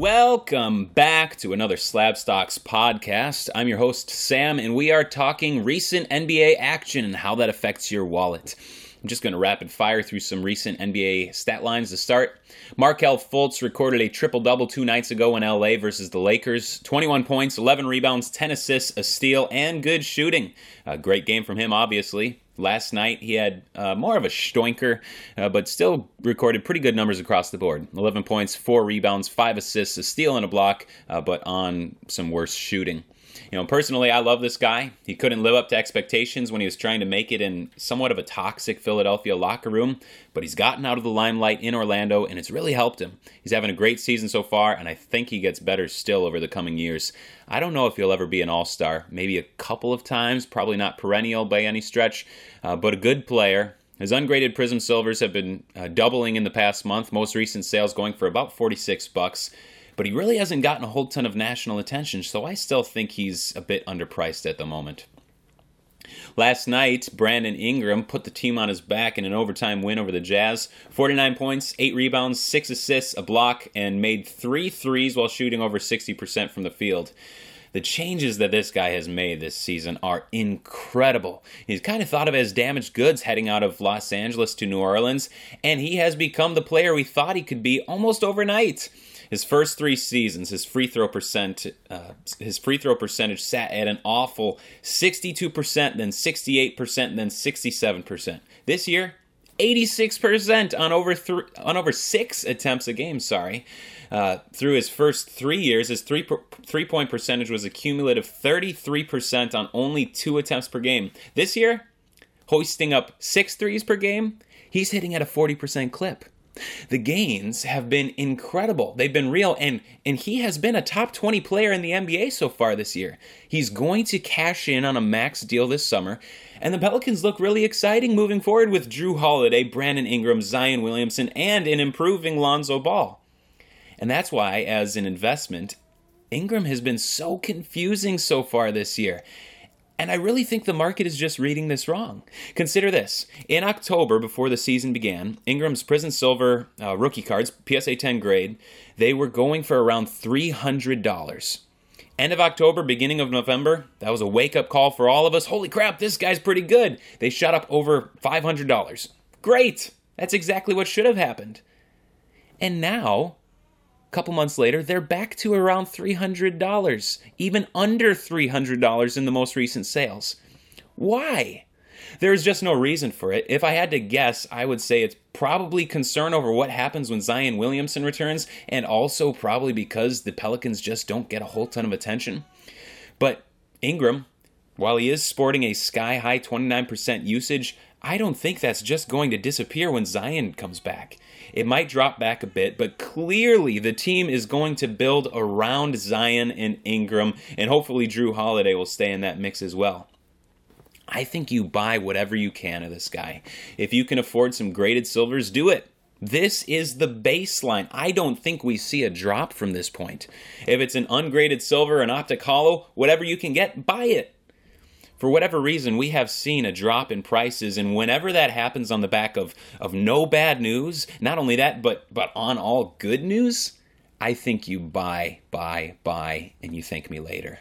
Welcome back to another Slab Stocks podcast. I'm your host, Sam, and we are talking recent NBA action and how that affects your wallet. I'm just going to rapid fire through some recent NBA stat lines to start. Markelle Fultz recorded a triple-double 2 nights ago in LA versus the Lakers. 21 points, 11 rebounds, 10 assists, a steal, and good shooting. A great game from him, obviously. Last night, he had more of a stoinker, but still recorded pretty good numbers across the board. 11 points, 4 rebounds, 5 assists, a steal, and a block, but on some worse shooting. You know, personally, I love this guy. He couldn't live up to expectations when he was trying to make it in somewhat of a toxic Philadelphia locker room, but he's gotten out of the limelight in Orlando, and it's really helped him. He's having a great season so far, and I think he gets better still over the coming years. I don't know if he'll ever be an all-star. Maybe a couple of times, probably not perennial by any stretch, but a good player. His ungraded Prism Silvers have been doubling in the past month, most recent sales going for about $46. But he really hasn't gotten a whole ton of national attention, so I still think he's a bit underpriced at the moment. Last night, Brandon Ingram put the team on his back in an overtime win over the Jazz. 49 points, 8 rebounds, 6 assists, a block, and made 3 threes while shooting over 60% from the field. The changes that this guy has made this season are incredible. He's kind of thought of as damaged goods heading out of Los Angeles to New Orleans, and he has become the player we thought he could be almost overnight. His first 3 seasons, his free throw percentage sat at an awful 62%, then 68%, then 67%. This year, 86% on over 6 attempts a game. Through his first 3 years, his three-point percentage was a cumulative 33% on only 2 attempts per game. This year, hoisting up 6 threes per game, he's hitting at a 40% clip. The gains have been incredible. They've been real, and he has been a top 20 player in the NBA so far this year. He's going to cash in on a max deal this summer, and the Pelicans look really exciting moving forward with Jrue Holiday, Brandon Ingram, Zion Williamson, and an improving Lonzo Ball. And that's why, as an investment, Ingram has been so confusing so far this year. And I really think the market is just reading this wrong. Consider this. In October, before the season began, Ingram's Prism Silver rookie cards, PSA 10 grade, they were going for around $300. End of October, beginning of November, that was a wake-up call for all of us. Holy crap, this guy's pretty good. They shot up over $500. Great. That's exactly what should have happened. And now, couple months later, they're back to around $300, even under $300 in the most recent sales. Why? There's just no reason for it. If I had to guess, I would say it's probably concern over what happens when Zion Williamson returns, and also probably because the Pelicans just don't get a whole ton of attention. But Ingram, while he is sporting a sky-high 29% usage, I don't think that's just going to disappear when Zion comes back. It might drop back a bit, but clearly the team is going to build around Zion and Ingram, and hopefully Jrue Holiday will stay in that mix as well. I think you buy whatever you can of this guy. If you can afford some graded silvers, do it. This is the baseline. I don't think we see a drop from this point. If it's an ungraded silver, an optic hollow, whatever you can get, buy it. For whatever reason, we have seen a drop in prices, and whenever that happens on the back of no bad news, not only that, but on all good news, I think you buy, and you thank me later.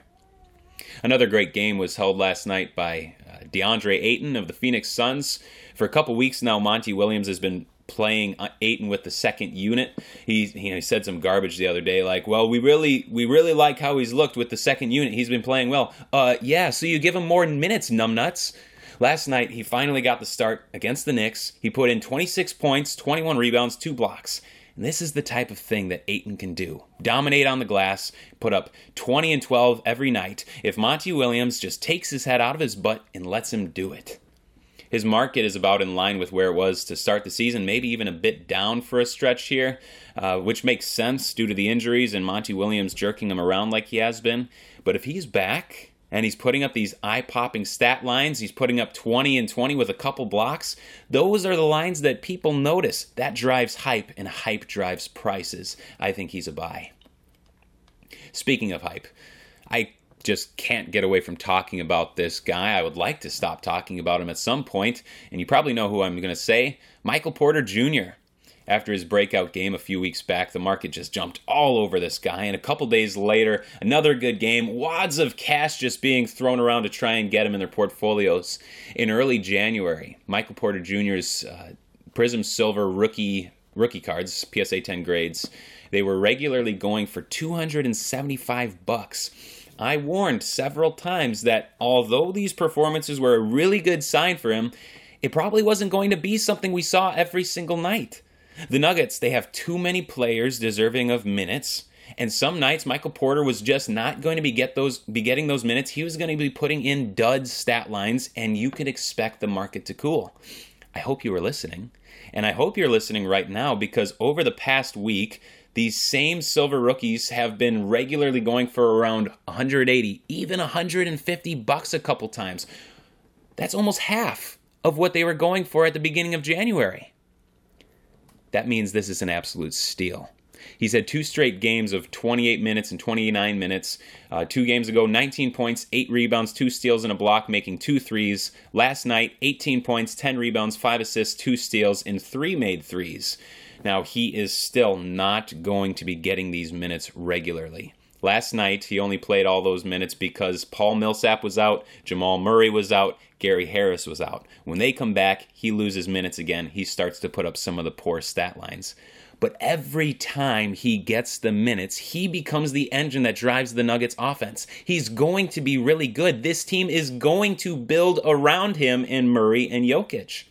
Another great game was held last night by DeAndre Ayton of the Phoenix Suns. For a couple weeks now, Monty Williams has been playing Ayton with the second unit. He said some garbage the other day, like, well, we really like how he's looked with the second unit. He's been playing well. Yeah, so you give him more minutes, numbnuts. Last night, he finally got the start against the Knicks. He put in 26 points, 21 rebounds, 2 blocks. And this is the type of thing that Ayton can do. Dominate on the glass, put up 20 and 12 every night, if Monty Williams just takes his head out of his butt and lets him do it. His market is about in line with where it was to start the season, maybe even a bit down for a stretch here, which makes sense due to the injuries and Monty Williams jerking him around like he has been. But if he's back and he's putting up these eye-popping stat lines, he's putting up 20 and 20 with a couple blocks, those are the lines that people notice. That drives hype, and hype drives prices. I think he's a buy. Speaking of hype, I just can't get away from talking about this guy. I would like to stop talking about him at some point, and you probably know who I'm going to say. Michael Porter Jr. After his breakout game a few weeks back, the market just jumped all over this guy. And a couple days later, another good game, wads of cash just being thrown around to try and get him in their portfolios. In early January, Michael Porter Jr.'s Prism Silver rookie cards, PSA 10 grades, they were regularly going for $275. I warned several times that although these performances were a really good sign for him, it probably wasn't going to be something we saw every single night. The Nuggets, they have too many players deserving of minutes, and some nights Michael Porter was just not going to be getting those minutes. He was going to be putting in dud stat lines, and you could expect the market to cool. I hope you were listening, and I hope you're listening right now, because over the past week, these same silver rookies have been regularly going for around $180, even $150 a couple times. That's almost half of what they were going for at the beginning of January. That means this is an absolute steal. He's had two straight games of 28 minutes and 29 minutes. 2 games ago, 19 points, 8 rebounds, 2 steals and a block, making 2 threes. Last night, 18 points, 10 rebounds, 5 assists, 2 steals, and 3 made threes. Now, he is still not going to be getting these minutes regularly. Last night, he only played all those minutes because Paul Millsap was out, Jamal Murray was out, Gary Harris was out. When they come back, he loses minutes again. He starts to put up some of the poor stat lines. But every time he gets the minutes, he becomes the engine that drives the Nuggets offense. He's going to be really good. This team is going to build around him and Murray and Jokic.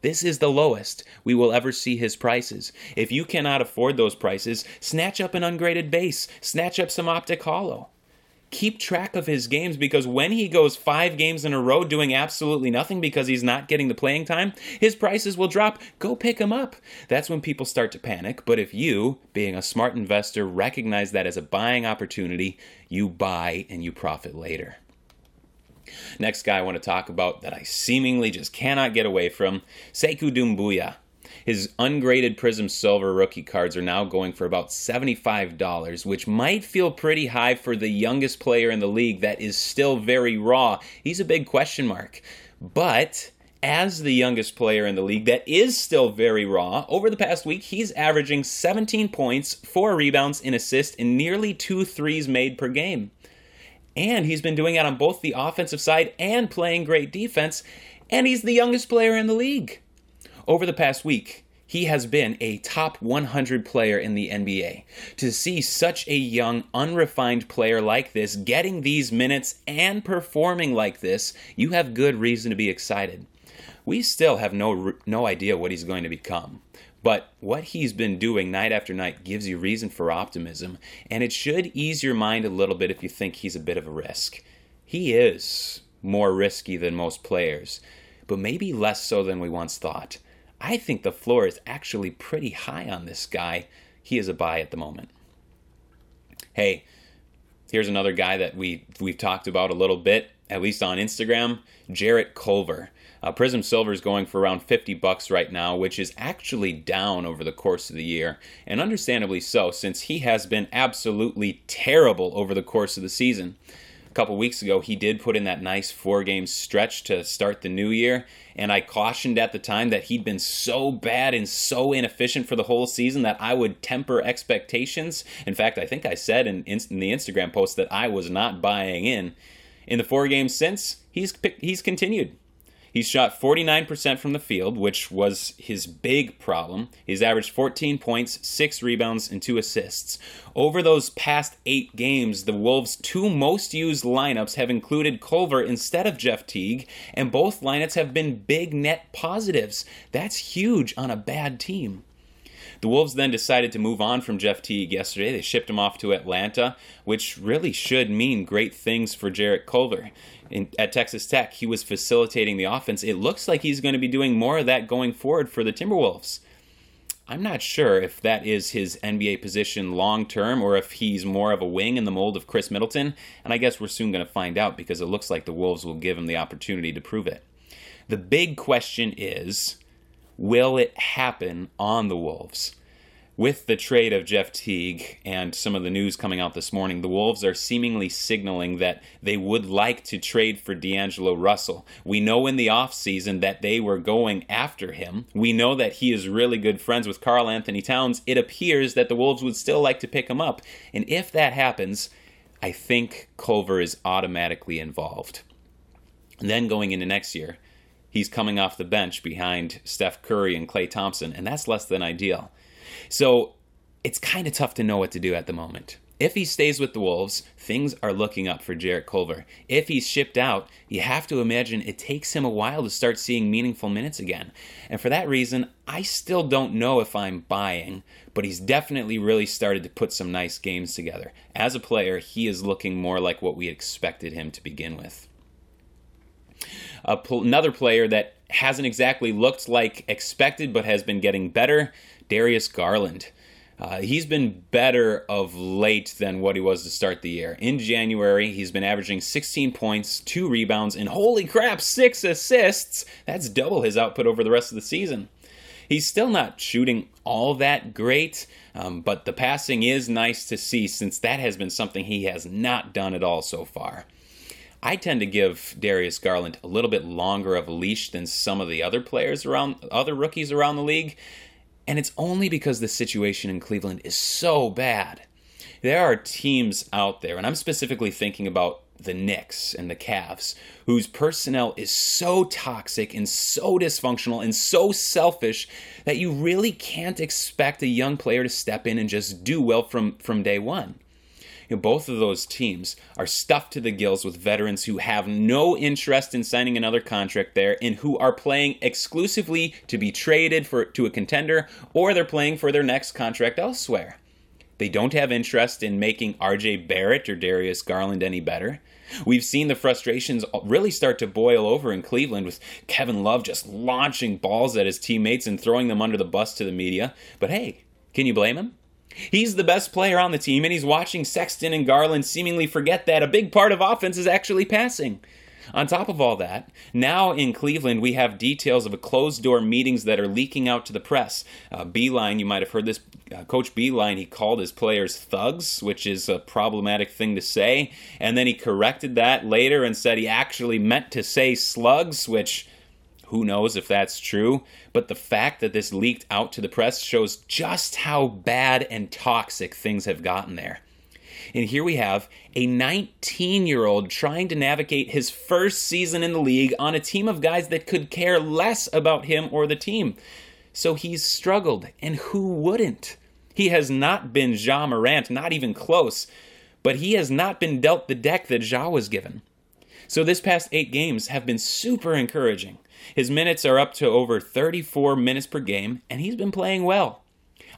This is the lowest we will ever see his prices. If you cannot afford those prices, snatch up an ungraded base. Snatch up some Optic Hollow. Keep track of his games, because when he goes 5 games in a row doing absolutely nothing because he's not getting the playing time, his prices will drop. Go pick him up. That's when people start to panic. But if you, being a smart investor, recognize that as a buying opportunity, you buy and you profit later. Next guy I want to talk about that I seemingly just cannot get away from, Sekou Doumbouya. His ungraded Prism Silver rookie cards are now going for about $75, which might feel pretty high for the youngest player in the league that is still very raw. He's a big question mark. But as the youngest player in the league that is still very raw, over the past week, he's averaging 17 points, 4 rebounds, an assist, and nearly 2 threes made per game. And he's been doing it on both the offensive side and playing great defense. And he's the youngest player in the league. Over the past week, he has been a top 100 player in the NBA. To see such a young, unrefined player like this getting these minutes and performing like this, you have good reason to be excited. We still have no idea what he's going to become. But what he's been doing night after night gives you reason for optimism, and it should ease your mind a little bit if you think he's a bit of a risk. He is more risky than most players, but maybe less so than we once thought. I think the floor is actually pretty high on this guy. He is a buy at the moment. Hey, here's another guy that we've talked about a little bit, at least on Instagram, Jarrett Culver. Prism Silver is going for around $50 right now, which is actually down over the course of the year, and understandably so, since he has been absolutely terrible over the course of the season. A couple weeks ago, he did put in that nice 4-game stretch to start the new year, and I cautioned at the time that he'd been so bad and so inefficient for the whole season that I would temper expectations. In fact, I think I said in the Instagram post that I was not buying in. In the 4 games since, he's continued. He's shot 49% from the field, which was his big problem. He's averaged 14 points, 6 rebounds, and 2 assists. Over those past 8 games, the Wolves' 2 most used lineups have included Culver instead of Jeff Teague, and both lineups have been big net positives. That's huge on a bad team. The Wolves then decided to move on from Jeff Teague yesterday. They shipped him off to Atlanta, which really should mean great things for Jarrett Culver. At Texas Tech, he was facilitating the offense. It looks like he's going to be doing more of that going forward for the Timberwolves. I'm not sure if that is his NBA position long-term or if he's more of a wing in the mold of Khris Middleton, and I guess we're soon going to find out because it looks like the Wolves will give him the opportunity to prove it. The big question is, will it happen on the Wolves? With the trade of Jeff Teague and some of the news coming out this morning, the Wolves are seemingly signaling that they would like to trade for D'Angelo Russell. We know in the offseason that they were going after him. We know that he is really good friends with Karl Anthony Towns. It appears that the Wolves would still like to pick him up. And if that happens, I think Culver is automatically involved. And then going into next year, he's coming off the bench behind Steph Curry and Klay Thompson, and that's less than ideal. So it's kind of tough to know what to do at the moment. If he stays with the Wolves, things are looking up for Jarrett Culver. If he's shipped out, you have to imagine it takes him a while to start seeing meaningful minutes again. And for that reason, I still don't know if I'm buying, but he's definitely really started to put some nice games together. As a player, he is looking more like what we expected him to begin with. Another player that hasn't exactly looked like expected but has been getting better, Darius Garland. He's been better of late than what he was to start the year. In January, he's been averaging 16 points, 2 rebounds, and holy crap, 6 assists. That's double his output over the rest of the season. He's still not shooting all that great, but the passing is nice to see since that has been something he has not done at all so far. I tend to give Darius Garland a little bit longer of a leash than some of the other players around, other rookies around the league, and it's only because the situation in Cleveland is so bad. There are teams out there, and I'm specifically thinking about the Knicks and the Cavs, whose personnel is so toxic and so dysfunctional and so selfish that you really can't expect a young player to step in and just do well from day one. You know, both of those teams are stuffed to the gills with veterans who have no interest in signing another contract there and who are playing exclusively to be traded to a contender, or they're playing for their next contract elsewhere. They don't have interest in making RJ Barrett or Darius Garland any better. We've seen the frustrations really start to boil over in Cleveland with Kevin Love just launching balls at his teammates and throwing them under the bus to the media. But hey, can you blame him? He's the best player on the team, and he's watching Sexton and Garland seemingly forget that a big part of offense is actually passing. On top of all that, now in Cleveland, we have details of a closed-door meetings that are leaking out to the press. Beilein, you might have heard this, Coach Beilein, he called his players thugs, which is a problematic thing to say, and then he corrected that later and said he actually meant to say slugs, which... who knows if that's true, but the fact that this leaked out to the press shows just how bad and toxic things have gotten there. And here we have a 19-year-old trying to navigate his first season in the league on a team of guys that could care less about him or the team. So he's struggled, and who wouldn't? He has not been Ja Morant, not even close, but he has not been dealt the deck that Ja was given. So this past 8 games have been super encouraging. His minutes are up to over 34 minutes per game, and he's been playing well.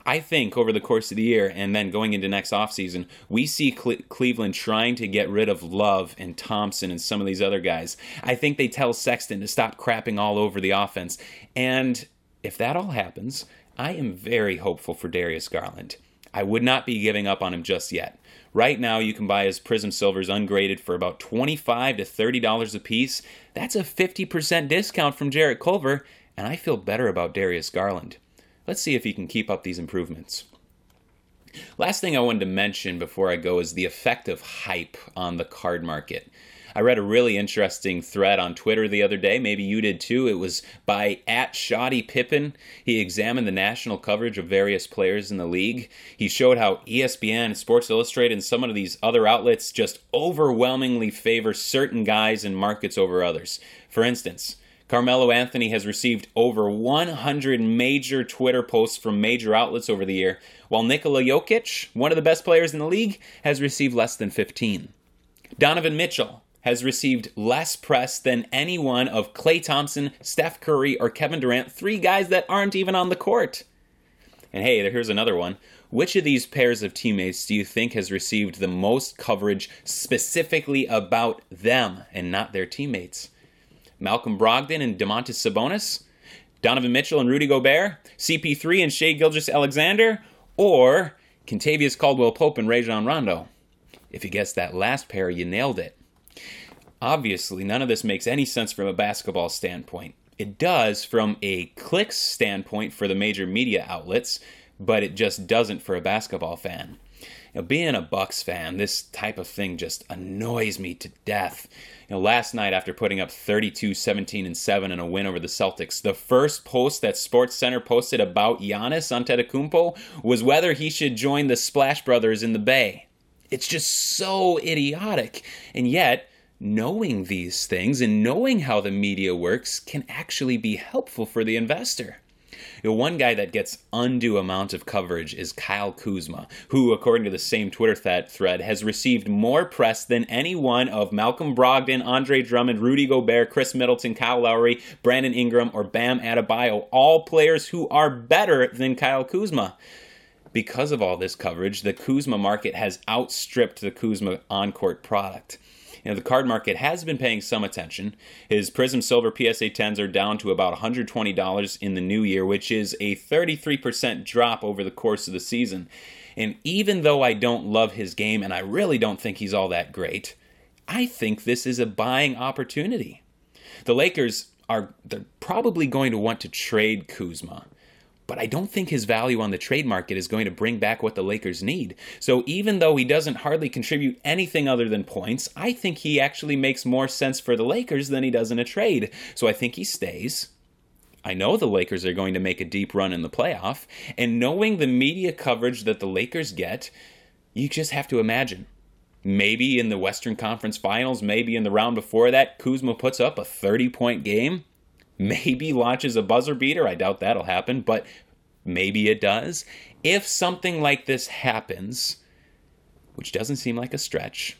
I think over the course of the year and then going into next offseason, we see Cleveland trying to get rid of Love and Thompson and some of these other guys. I think they tell Sexton to stop crapping all over the offense. And if that all happens, I am very hopeful for Darius Garland. I would not be giving up on him just yet. Right now, you can buy his Prism Silvers ungraded for about $25 to $30 a piece. That's a 50% discount from Jarrett Culver, and I feel better about Darius Garland. Let's see if he can keep up these improvements. Last thing I wanted to mention before I go is the effect of hype on the card market. I read a really interesting thread on Twitter the other day. Maybe you did too. It was by @ShoddyPippen. He examined the national coverage of various players in the league. He showed how ESPN, Sports Illustrated, and some of these other outlets just overwhelmingly favor certain guys and markets over others. For instance, Carmelo Anthony has received over 100 major Twitter posts from major outlets over the year, while Nikola Jokic, one of the best players in the league, has received less than 15. Donovan Mitchell has received less press than any one of Klay Thompson, Steph Curry, or Kevin Durant, 3 guys that aren't even on the court. And hey, here's another one. Which of these pairs of teammates do you think has received the most coverage specifically about them and not their teammates? Malcolm Brogdon and Domantas Sabonis? Donovan Mitchell and Rudy Gobert? CP3 and Shai Gilgeous-Alexander? Or Kentavious Caldwell-Pope and Rajon Rondo? If you guessed that last pair, you nailed it. Obviously, none of this makes any sense from a basketball standpoint. It does from a clicks standpoint for the major media outlets, but it just doesn't for a basketball fan. You know, being a Bucks fan, this type of thing just annoys me to death. You know, last night after putting up 32, 17, and 7 in a win over the Celtics, the first post that SportsCenter posted about Giannis Antetokounmpo was whether he should join the Splash Brothers in the Bay. It's just so idiotic. And yet, knowing these things and knowing how the media works can actually be helpful for the investor. You know, one guy that gets undue amount of coverage is Kyle Kuzma, who, according to the same Twitter thread, has received more press than any one of Malcolm Brogdon, Andre Drummond, Rudy Gobert, Khris Middleton, Kyle Lowry, Brandon Ingram, or Bam Adebayo, all players who are better than Kyle Kuzma. Because of all this coverage, the Kuzma market has outstripped the Kuzma on-court product. You know, the card market has been paying some attention. His Prism Silver PSA 10s are down to about $120 in the new year, which is a 33% drop over the course of the season. And even though I don't love his game, and I really don't think he's all that great, I think this is a buying opportunity. The Lakers are probably going to want to trade Kuzma, but I don't think his value on the trade market is going to bring back what the Lakers need. So even though he doesn't hardly contribute anything other than points, I think he actually makes more sense for the Lakers than he does in a trade. So I think he stays. I know the Lakers are going to make a deep run in the playoff. And knowing the media coverage that the Lakers get, you just have to imagine. Maybe in the Western Conference Finals, maybe in the round before that, Kuzma puts up a 30-point game. Maybe launches a buzzer beater. I doubt that'll happen, but maybe it does. If something like this happens, which doesn't seem like a stretch,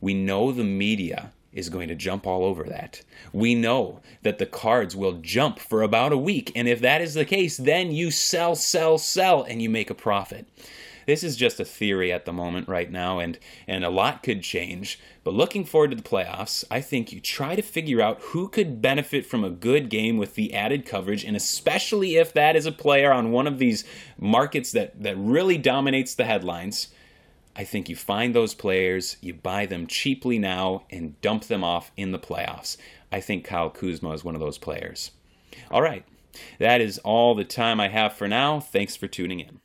we know the media is going to jump all over that. We know that the cards will jump for about a week, and if that is the case, then you sell, and you make a profit. This is just a theory at the moment right now, and a lot could change. But looking forward to the playoffs, I think you try to figure out who could benefit from a good game with the added coverage, and especially if that is a player on one of these markets that really dominates the headlines. I think you find those players, you buy them cheaply now, and dump them off in the playoffs. I think Kyle Kuzma is one of those players. All right, that is all the time I have for now. Thanks for tuning in.